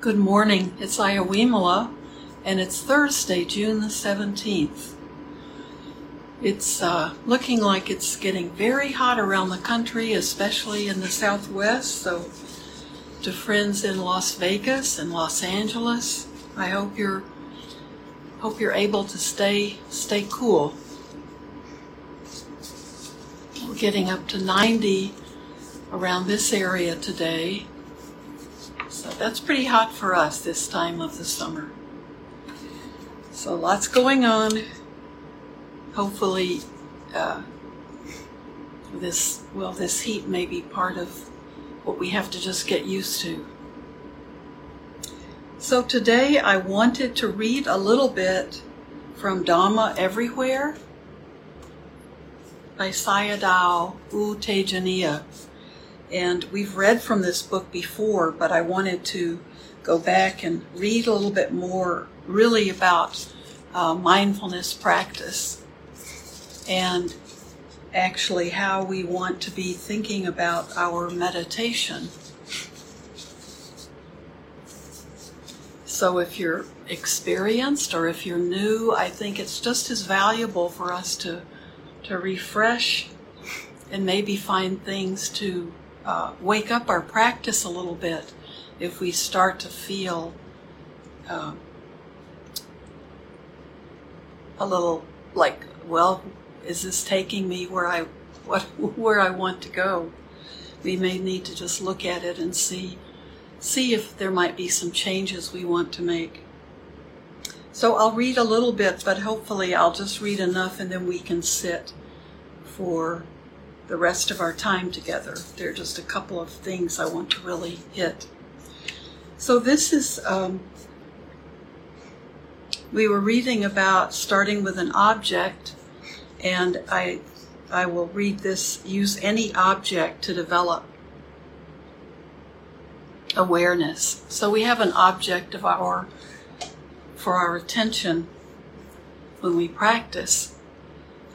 Good morning, it's Iowimala, and it's Thursday, June the 17th. It's looking like it's getting very hot around the country, especially in the Southwest, so to friends in Las Vegas and Los Angeles, I hope you're able to stay cool. We're getting up to 90 around this area today. So that's pretty hot for us this time of the summer. So lots going on. Hopefully this heat may be part of what we have to just get used to. So today I wanted to read a little bit from Dhamma Everywhere by Sayadaw U Tejaniya. And we've read from this book before, but I wanted to go back and read a little bit more really about mindfulness practice and actually how we want to be thinking about our meditation. So if you're experienced or if you're new, I think it's just as valuable for us to refresh and maybe find things to wake up our practice a little bit if we start to feel a little like, well, is this taking me where I want to go? We may need to just look at it and see if there might be some changes we want to make. So I'll read a little bit, but hopefully I'll just read enough and then we can sit for the rest of our time together. There are just a couple of things I want to really hit. So this is, we were reading about starting with an object, and I will read this, use any object to develop awareness. So we have an object of for our attention when we practice.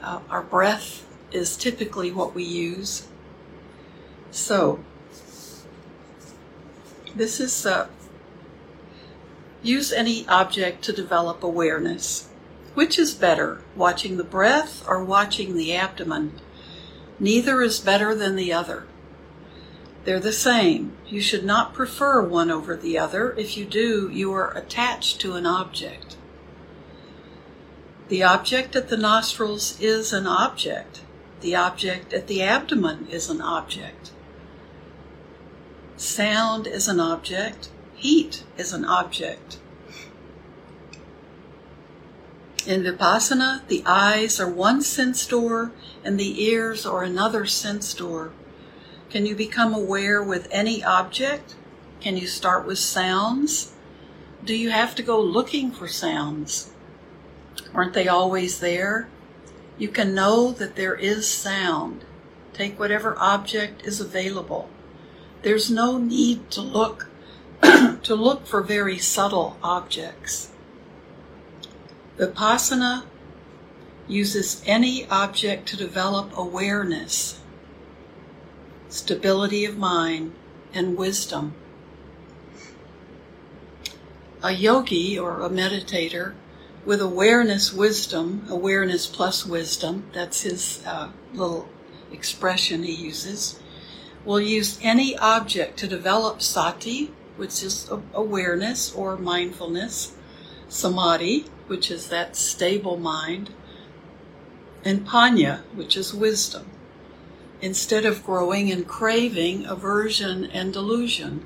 Our breath is typically what we use. So, this is use any object to develop awareness. Which is better, watching the breath or watching the abdomen? Neither is better than the other. They're the same. You should not prefer one over the other. If you do, you are attached to an object. The object at the nostrils is an object. The object at the abdomen is an object. Sound is an object. Heat is an object. In Vipassana, the eyes are one sense door and the ears are another sense door. Can you become aware with any object? Can you start with sounds? Do you have to go looking for sounds? Aren't they always there? You can know that there is sound. Take whatever object is available. There's no need to look for very subtle objects. Vipassana uses any object to develop awareness, stability of mind, and wisdom. A yogi or a meditator with awareness, wisdom, awareness plus wisdom, that's his little expression he uses, will use any object to develop sati, which is awareness or mindfulness, samadhi, which is that stable mind, and paññā, which is wisdom, instead of growing and craving aversion and delusion.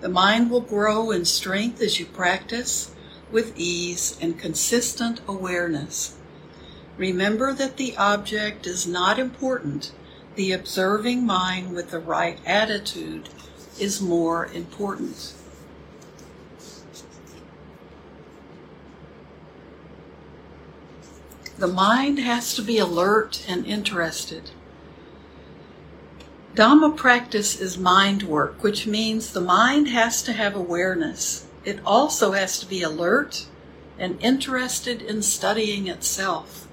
The mind will grow in strength as you practice, with ease and consistent awareness. Remember that the object is not important. The observing mind with the right attitude is more important. The mind has to be alert and interested. Dhamma practice is mind work, which means the mind has to have awareness. It also has to be alert and interested in studying itself.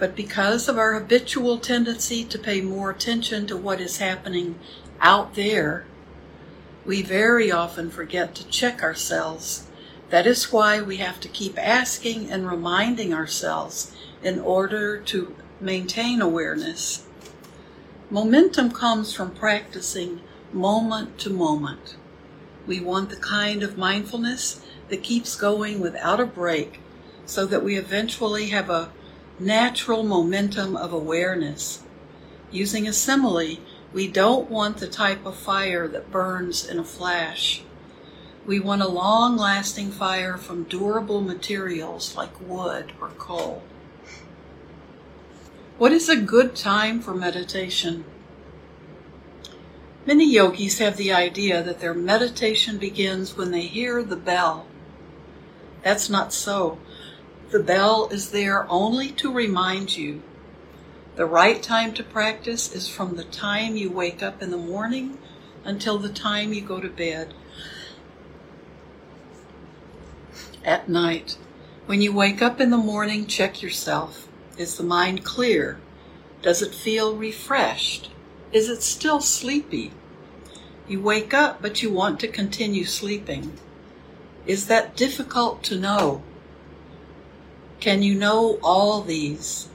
But because of our habitual tendency to pay more attention to what is happening out there, We very often forget to check ourselves. That is why we have to keep asking and reminding ourselves in order to maintain awareness. Momentum comes from practicing moment to moment. We want the kind of mindfulness that keeps going without a break so that we eventually have a natural momentum of awareness. Using a simile, we don't want the type of fire that burns in a flash. We want a long-lasting fire from durable materials like wood or coal. What is a good time for meditation? Many yogis have the idea that their meditation begins when they hear the bell. That's not so. The bell is there only to remind you. The right time to practice is from the time you wake up in the morning until the time you go to bed at night. When you wake up in the morning, check yourself. Is the mind clear? Does it feel refreshed? Is it still sleepy? You wake up, but you want to continue sleeping. Is that difficult to know? Can you know all these?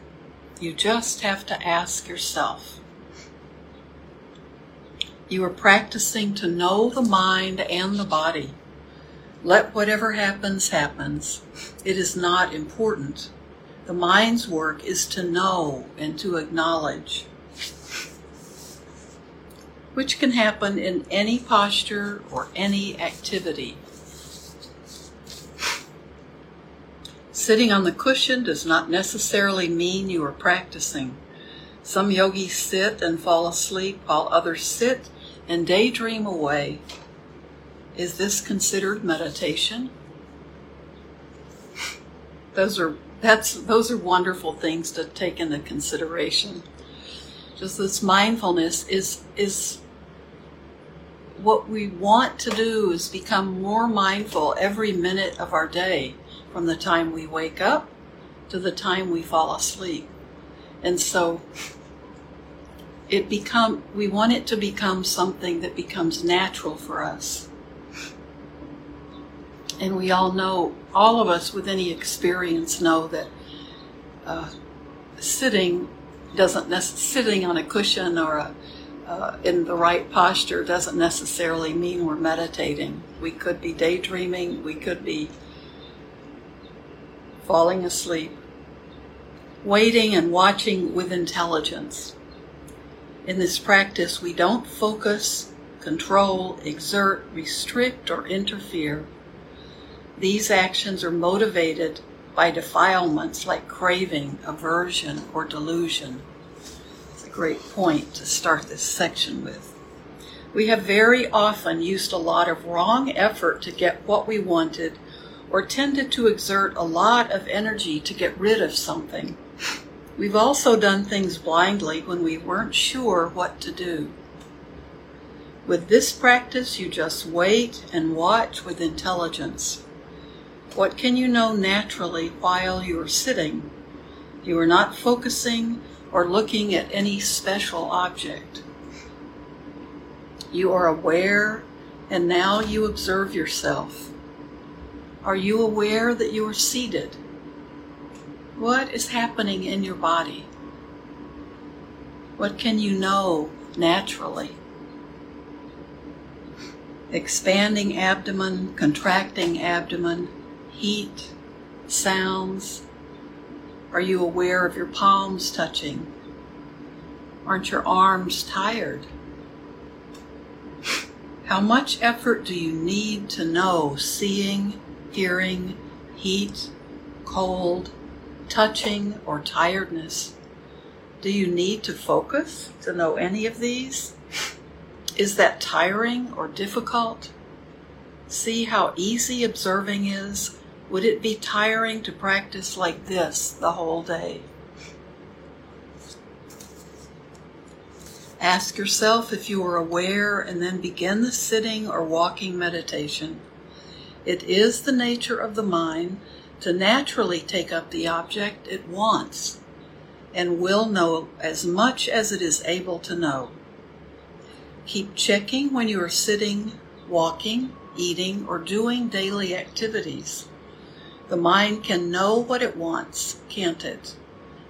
You just have to ask yourself. You are practicing to know the mind and the body. Let whatever happens, happens. It is not important. The mind's work is to know and to acknowledge, which can happen in any posture or any activity. Sitting on the cushion does not necessarily mean you are practicing. Some yogis sit and fall asleep while others sit and daydream away. Is this considered meditation? Those are wonderful things to take into consideration. Just this mindfulness is what we want to do is become more mindful every minute of our day, from the time we wake up to the time we fall asleep. And so we want it to become something that becomes natural for us. And we all know, all of us with any experience know that sitting on a cushion or in the right posture doesn't necessarily mean we're meditating. We could be daydreaming, we could be falling asleep, waiting and watching with intelligence. In this practice, we don't focus, control, exert, restrict, or interfere. These actions are motivated by defilements like craving, aversion, or delusion. It's a great point to start this section with. We have very often used a lot of wrong effort to get what we wanted, or tended to exert a lot of energy to get rid of something. We've also done things blindly when we weren't sure what to do. With this practice, you just wait and watch with intelligence. What can you know naturally while you are sitting? You are not focusing or looking at any special object. You are aware, and now you observe yourself. Are you aware that you are seated? What is happening in your body? What can you know naturally? Expanding abdomen, contracting abdomen, heat, sounds. Are you aware of your palms touching? Aren't your arms tired? How much effort do you need to know seeing, hearing, heat, cold, touching, or tiredness? Do you need to focus to know any of these? Is that tiring or difficult? See how easy observing is. Would it be tiring to practice like this the whole day? Ask yourself if you are aware, and then begin the sitting or walking meditation. It is the nature of the mind to naturally take up the object it wants and will know as much as it is able to know. Keep checking when you are sitting walking, eating, or doing daily activities. The mind can know what it wants, can't it?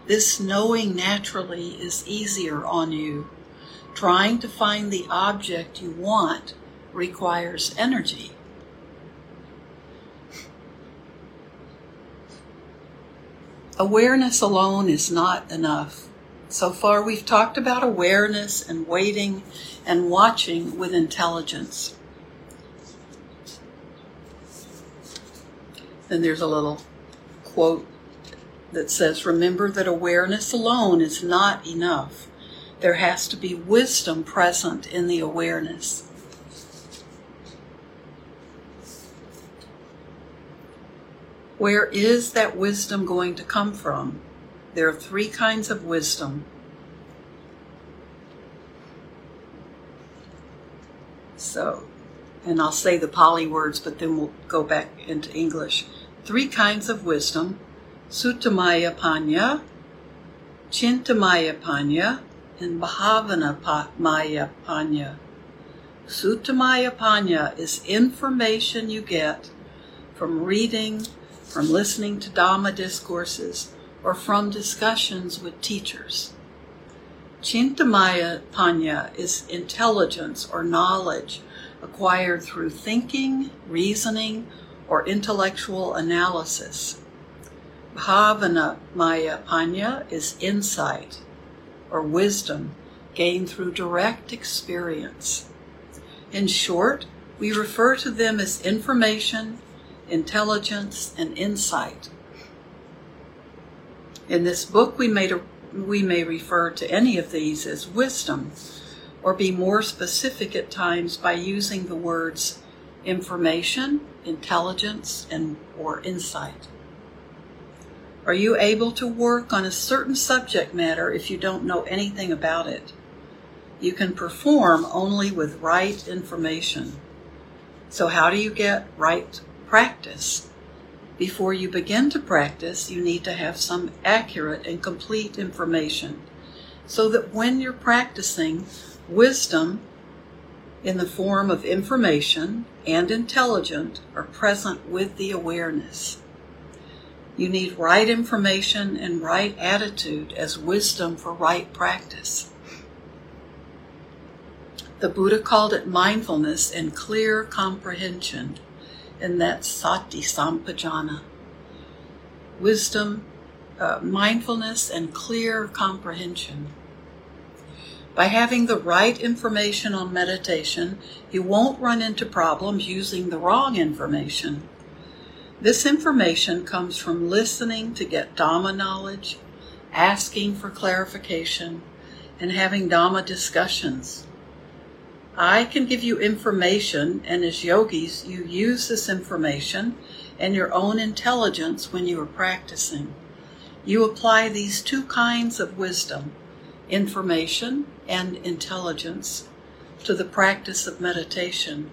This knowing naturally is easier on you. Trying to find the object you want requires energy. Awareness alone is not enough. So far we've talked about awareness and waiting and watching with intelligence. And there's a little quote that says, remember that awareness alone is not enough. There has to be wisdom present in the awareness. Where is that wisdom going to come from? There are three kinds of wisdom. So, and I'll say the Pali words, but then we'll go back into English. Three kinds of wisdom: Sutamaya Paññā, Cintāmaya Paññā, and Bhāvanāmaya Paññā. Sutamaya Paññā is information you get from reading, from listening to Dhamma discourses, or from discussions with teachers. Cintāmaya Paññā is intelligence or knowledge acquired through thinking, reasoning, or intellectual analysis. Bhāvanāmaya Paññā is insight or wisdom gained through direct experience. In short, we refer to them as information, intelligence, and insight. In this book, we may refer to any of these as wisdom, or be more specific at times by using the words information, intelligence, or insight. Are you able to work on a certain subject matter if you don't know anything about it? You can perform only with right information. So how do you get right practice? Before you begin to practice, you need to have some accurate and complete information so that when you're practicing, wisdom in the form of information and intelligence are present with the awareness. You need right information and right attitude as wisdom for right practice. The Buddha called it mindfulness and clear comprehension, and that's sati sampajana. Wisdom, mindfulness, and clear comprehension. By having the right information on meditation, you won't run into problems using the wrong information. This information comes from listening to get Dhamma knowledge, asking for clarification, and having Dhamma discussions. I can give you information, and as yogis, you use this information and your own intelligence when you are practicing. You apply these two kinds of wisdom, information and intelligence, to the practice of meditation.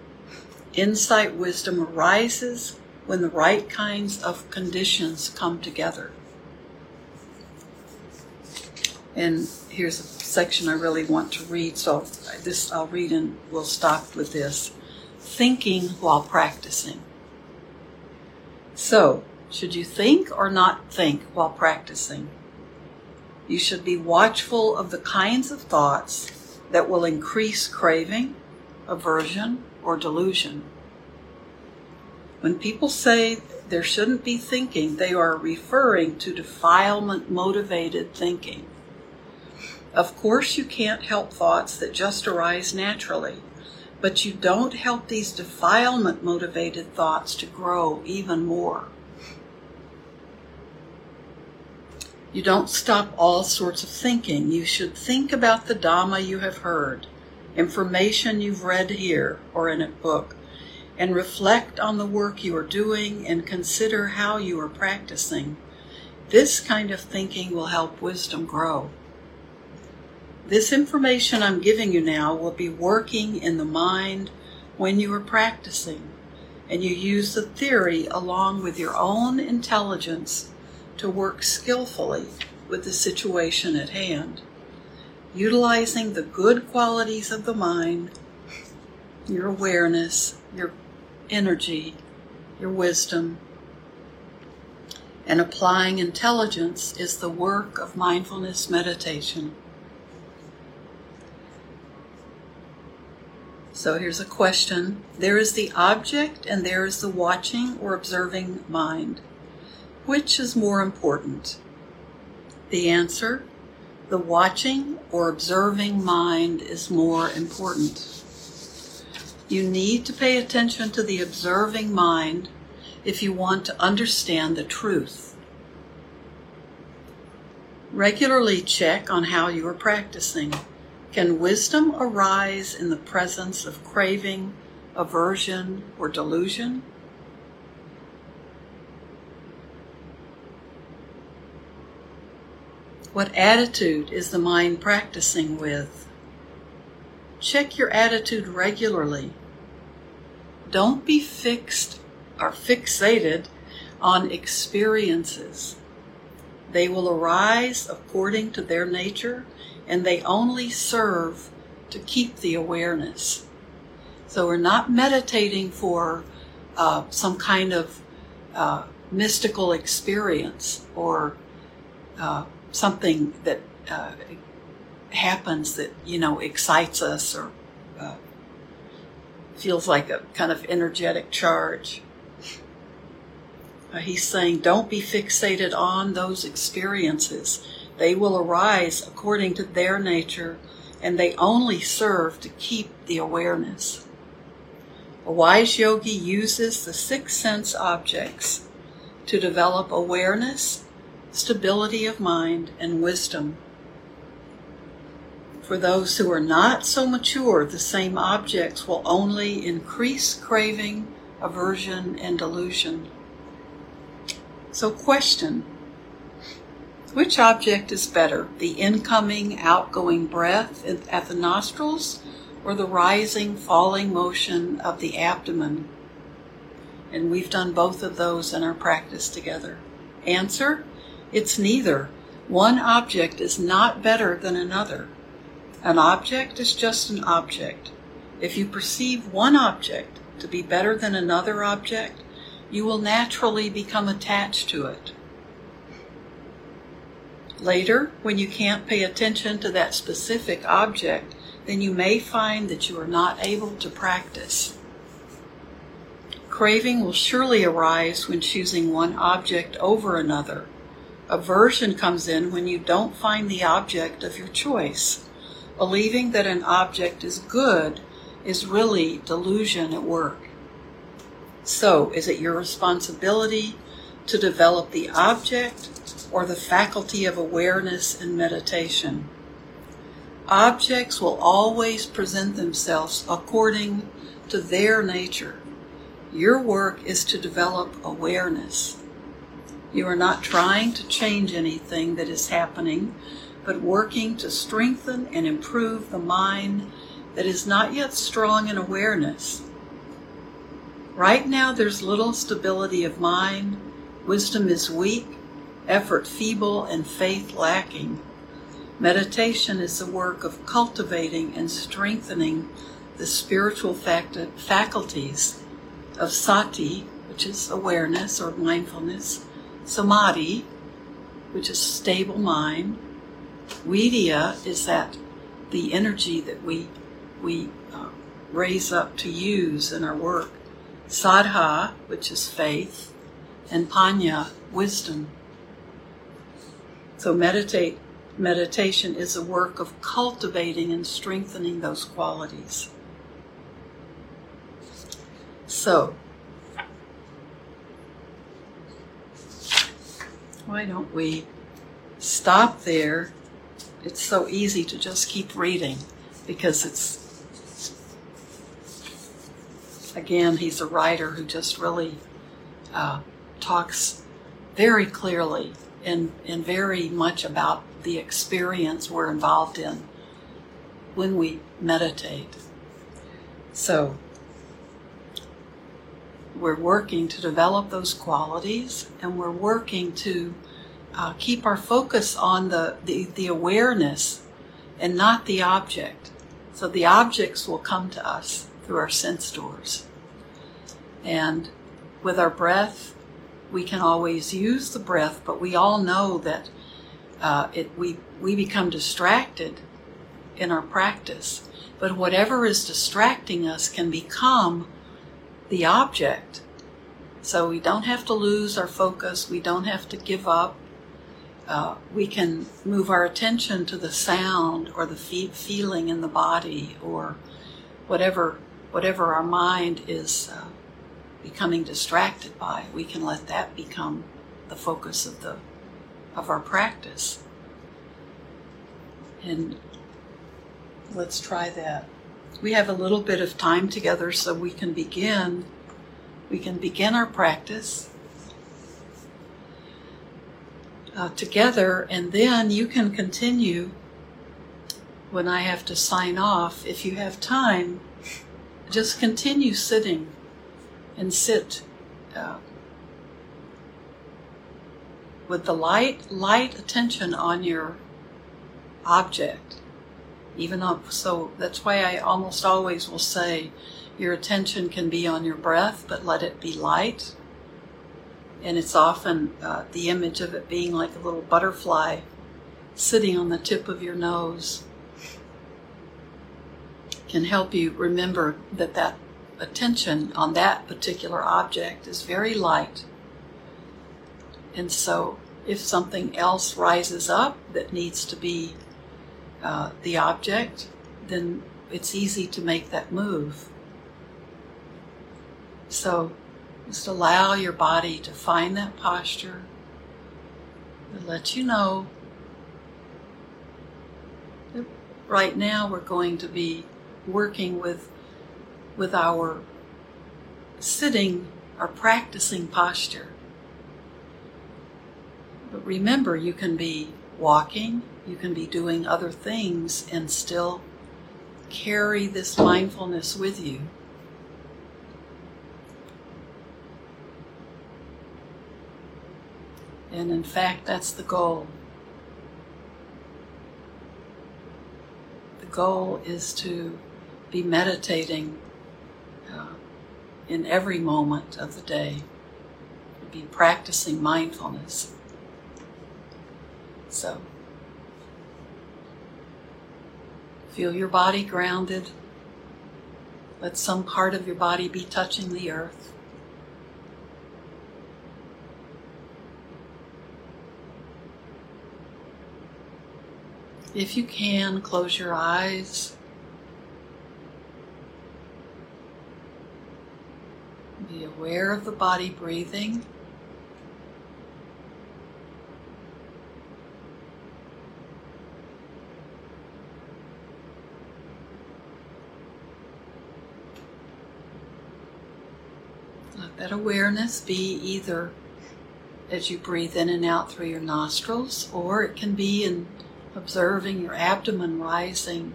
Insight wisdom arises when the right kinds of conditions come together. And here's a section I really want to read, so this I'll read and we'll stop with this. Thinking while practicing. So, should you think or not think while practicing? You should be watchful of the kinds of thoughts that will increase craving, aversion, or delusion. When people say there shouldn't be thinking, they are referring to defilement-motivated thinking. Of course, you can't help thoughts that just arise naturally, but you don't help these defilement-motivated thoughts to grow even more. You don't stop all sorts of thinking. You should think about the Dhamma you have heard, information you've read here or in a book, and reflect on the work you are doing and consider how you are practicing. This kind of thinking will help wisdom grow. This information I'm giving you now will be working in the mind when you are practicing, and you use the theory along with your own intelligence to work skillfully with the situation at hand, utilizing the good qualities of the mind your awareness, your energy, your wisdom. And applying intelligence is the work of mindfulness meditation. So here's a question. There is the object and there is the watching or observing mind. Which is more important? The answer, the watching or observing mind is more important. You need to pay attention to the observing mind if you want to understand the truth. Regularly check on how you are practicing. Can wisdom arise in the presence of craving, aversion, or delusion? What attitude is the mind practicing with? Check your attitude regularly. Don't be fixed or fixated on experiences. They will arise according to their nature, and they only serve to keep the awareness. So we're not meditating for some kind of mystical experience or something that happens that, excites us or feels like a kind of energetic charge. He's saying don't be fixated on those experiences. They will arise according to their nature, and they only serve to keep the awareness. A wise yogi uses the six sense objects to develop awareness, stability of mind, and wisdom. For those who are not so mature, the same objects will only increase craving, aversion, and delusion. So question, which object is better, the incoming, outgoing breath at the nostrils or the rising, falling motion of the abdomen? And we've done both of those in our practice together. Answer, it's neither. One object is not better than another. An object is just an object. If you perceive one object to be better than another object, you will naturally become attached to it. Later, when you can't pay attention to that specific object, then you may find that you are not able to practice. Craving will surely arise when choosing one object over another. Aversion comes in when you don't find the object of your choice. Believing that an object is good is really delusion at work. So, is it your responsibility to develop the object or the faculty of awareness and meditation? Objects will always present themselves according to their nature. Your work is to develop awareness. You are not trying to change anything that is happening, but working to strengthen and improve the mind that is not yet strong in awareness. Right now there's little stability of mind, wisdom is weak, effort feeble, and faith lacking. Meditation is the work of cultivating and strengthening the spiritual faculties of sati, which is awareness or mindfulness, samadhi, which is stable mind, vidya is that the energy that we raise up to use in our work, sadha, which is faith, and paññā, wisdom. So meditation is a work of cultivating and strengthening those qualities. So, why don't we stop there? It's so easy to just keep reading because again, he's a writer who just really talks very clearly and very much about the experience we're involved in when we meditate. So we're working to develop those qualities, and we're working to keep our focus on the awareness and not the object. So the objects will come to us through our sense doors. And with our breath, we can always use the breath, but we all know that we become distracted in our practice. But whatever is distracting us can become the object. So we don't have to lose our focus. We don't have to give up. We can move our attention to the sound or the feeling in the body or whatever our mind is becoming distracted by. We can let that become the focus of our practice. And let's try that. We have a little bit of time together, so we can begin. We can begin our practice together, and then you can continue when I have to sign off. If you have time, just continue sitting and sit with the light attention on your object. So that's why I almost always will say your attention can be on your breath, but let it be light. And it's often the image of it being like a little butterfly sitting on the tip of your nose can help you remember that attention on that particular object is very light. And so if something else rises up that needs to be the object, then it's easy to make that move. So just allow your body to find that posture and let you know that right now we're going to be working with our sitting, our practicing posture. But remember, you can be walking, you can be doing other things and still carry this mindfulness with you. And in fact, that's the goal. The goal is to be meditating in every moment of the day, to be practicing mindfulness. So feel your body grounded. Let some part of your body be touching the earth. If you can, close your eyes. Be aware of the body breathing. That awareness be either as you breathe in and out through your nostrils, or it can be in observing your abdomen rising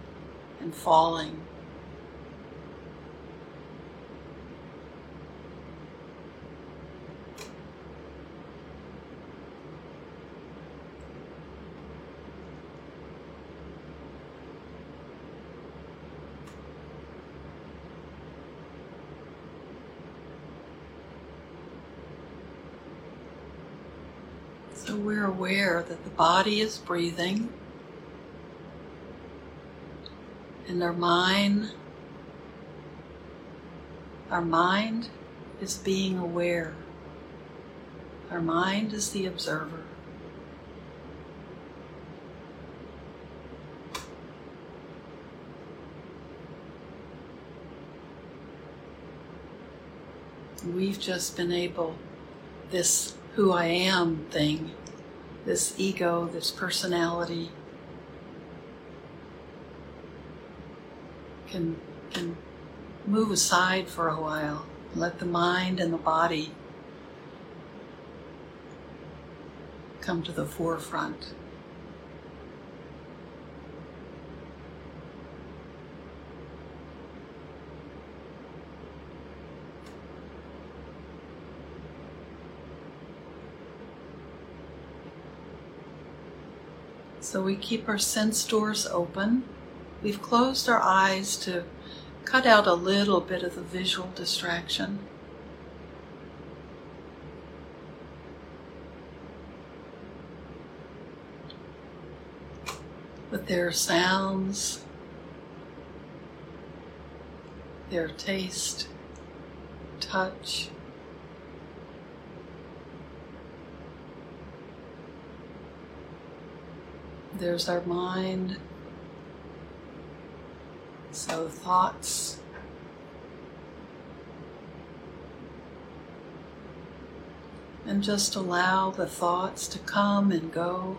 and falling. So we're aware that the body is breathing and our mind is being aware. Our mind is the observer. We've just been able, this who I am thing, this ego, this personality, can move aside for a while. Let the mind and the body come to the forefront. So we keep our sense doors open. We've closed our eyes to Cut out a little bit of the visual distraction. But there are sounds, there are taste, touch, there's our mind, so thoughts, and just allow the thoughts to come and go.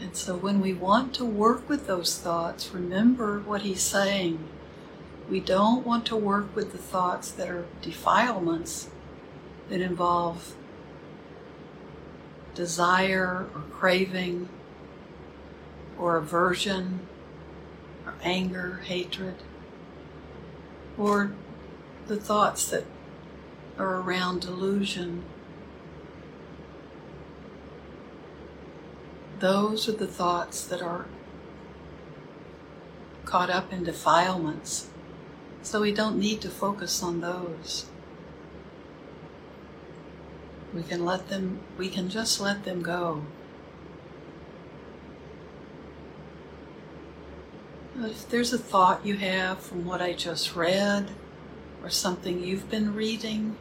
And so when we want to work with those thoughts, remember what he's saying. We don't want to work with the thoughts that are defilements, that involve desire or craving or aversion or anger, hatred, or the thoughts that are around delusion. Those are the thoughts that are caught up in defilements. So we don't need to focus on those. We can just let them go. If there's a thought you have from what I just read, or something you've been reading,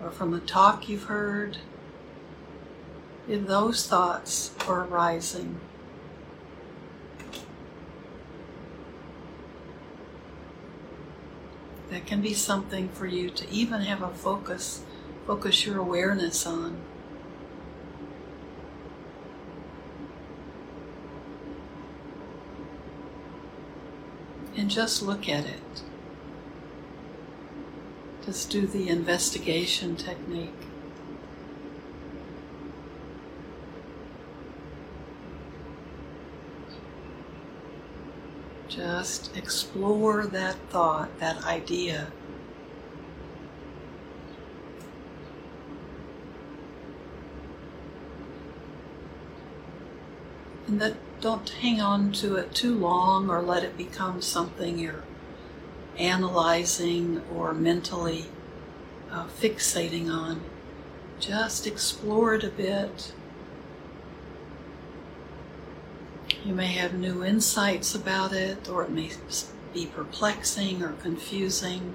or from a talk you've heard, if those thoughts are arising, that can be something for you to even have a focus your awareness on. And just look at it. Just do the investigation technique. Just explore that thought, that idea. And that, don't hang on to it too long or let it become something you're analyzing or mentally fixating on. Just explore it a bit. You may have new insights about it, or it may be perplexing or confusing.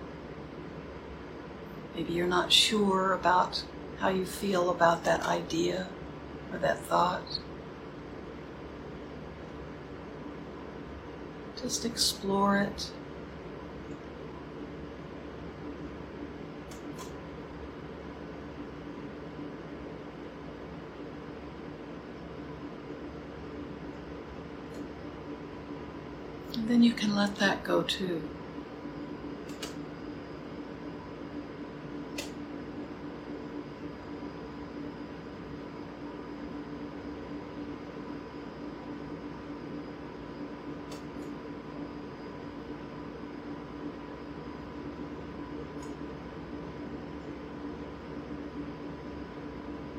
Maybe you're not sure about how you feel about that idea or that thought. Just explore it. And then you can let that go too.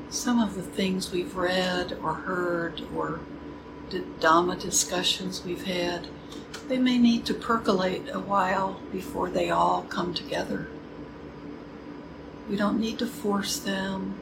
Some of the things we've read or heard or Dhamma discussions we've had, they may need to percolate a while before they all come together. We don't need to force them.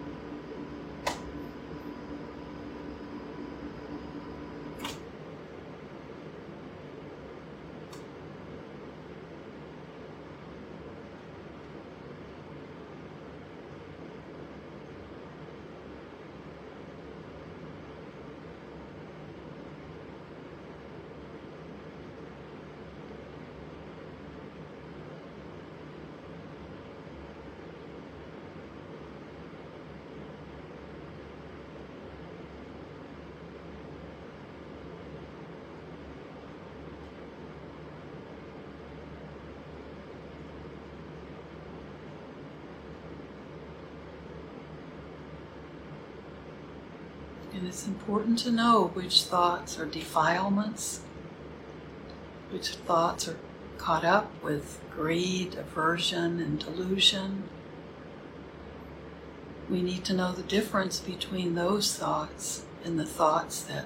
And it's important to know which thoughts are defilements, which thoughts are caught up with greed, aversion, and delusion, we need to know the difference between those thoughts and the thoughts that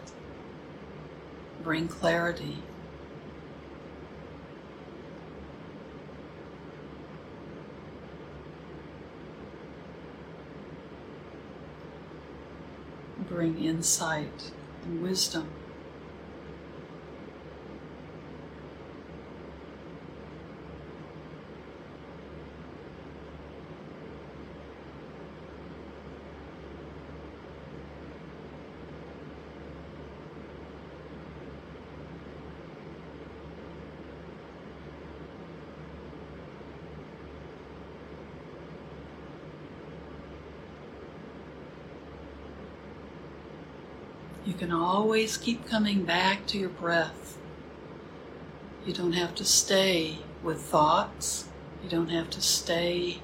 bring clarity. Bring insight and wisdom. You can always keep coming back to your breath. You don't have to stay with thoughts. You don't have to stay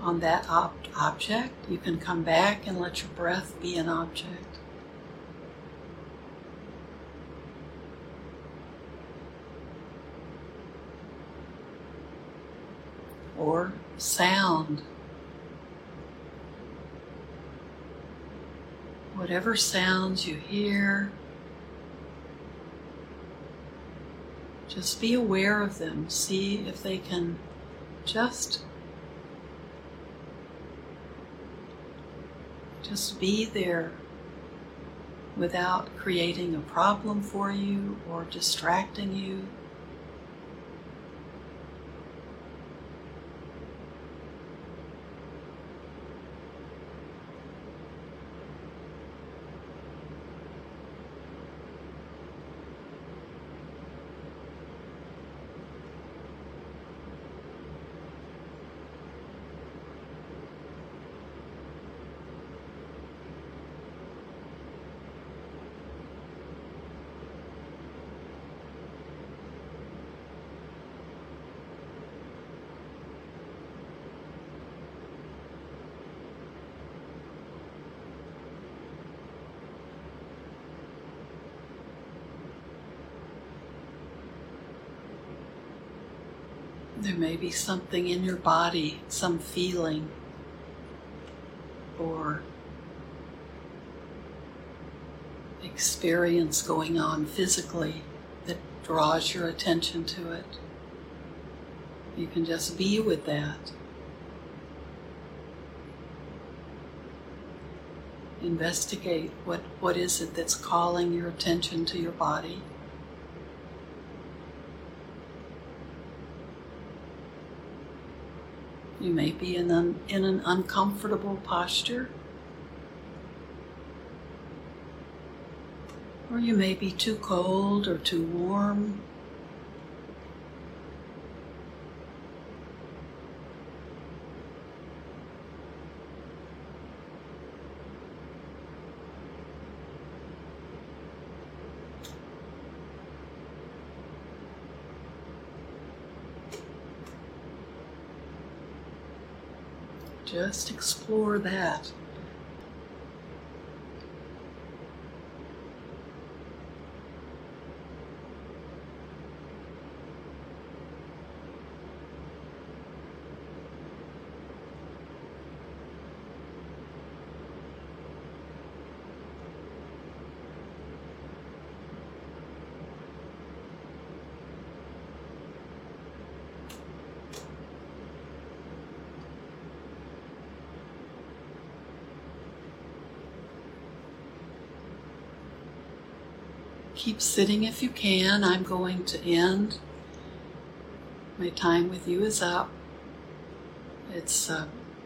on that object. You can come back and let your breath be an object. Or sound. Whatever sounds you hear, just be aware of them. See if they can just be there without creating a problem for you or distracting you. There may be something in your body, some feeling, or experience going on physically that draws your attention to it. You can just be with that. Investigate what is it that's calling your attention to your body. You may be in an uncomfortable posture, or you may be too cold or too warm. Just explore that. Keep sitting if you can. I'm going to end. My time with you is up. It's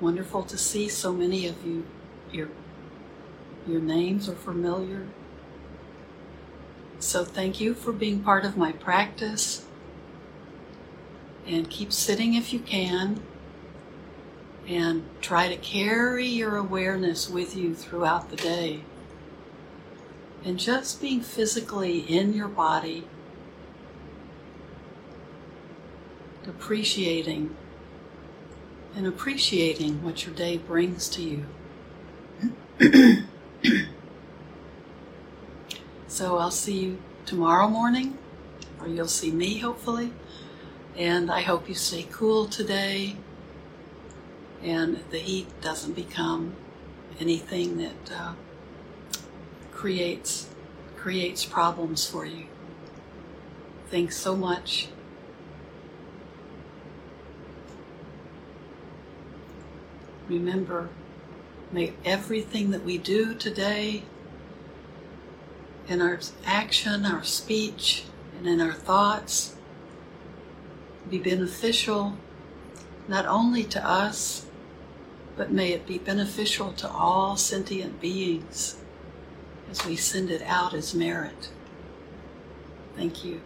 wonderful to see so many of you. Your names are familiar. So thank you for being part of my practice. And keep sitting if you can. And try to carry your awareness with you throughout the day. And just being physically in your body, appreciating what your day brings to you. So I'll see you tomorrow morning, or you'll see me hopefully, And I hope you stay cool today and the heat doesn't become anything that creates problems for you. Thanks so much. Remember, may everything that we do today, in our action, our speech, and in our thoughts, be beneficial not only to us, but may it be beneficial to all sentient beings as we send it out as merit. Thank you.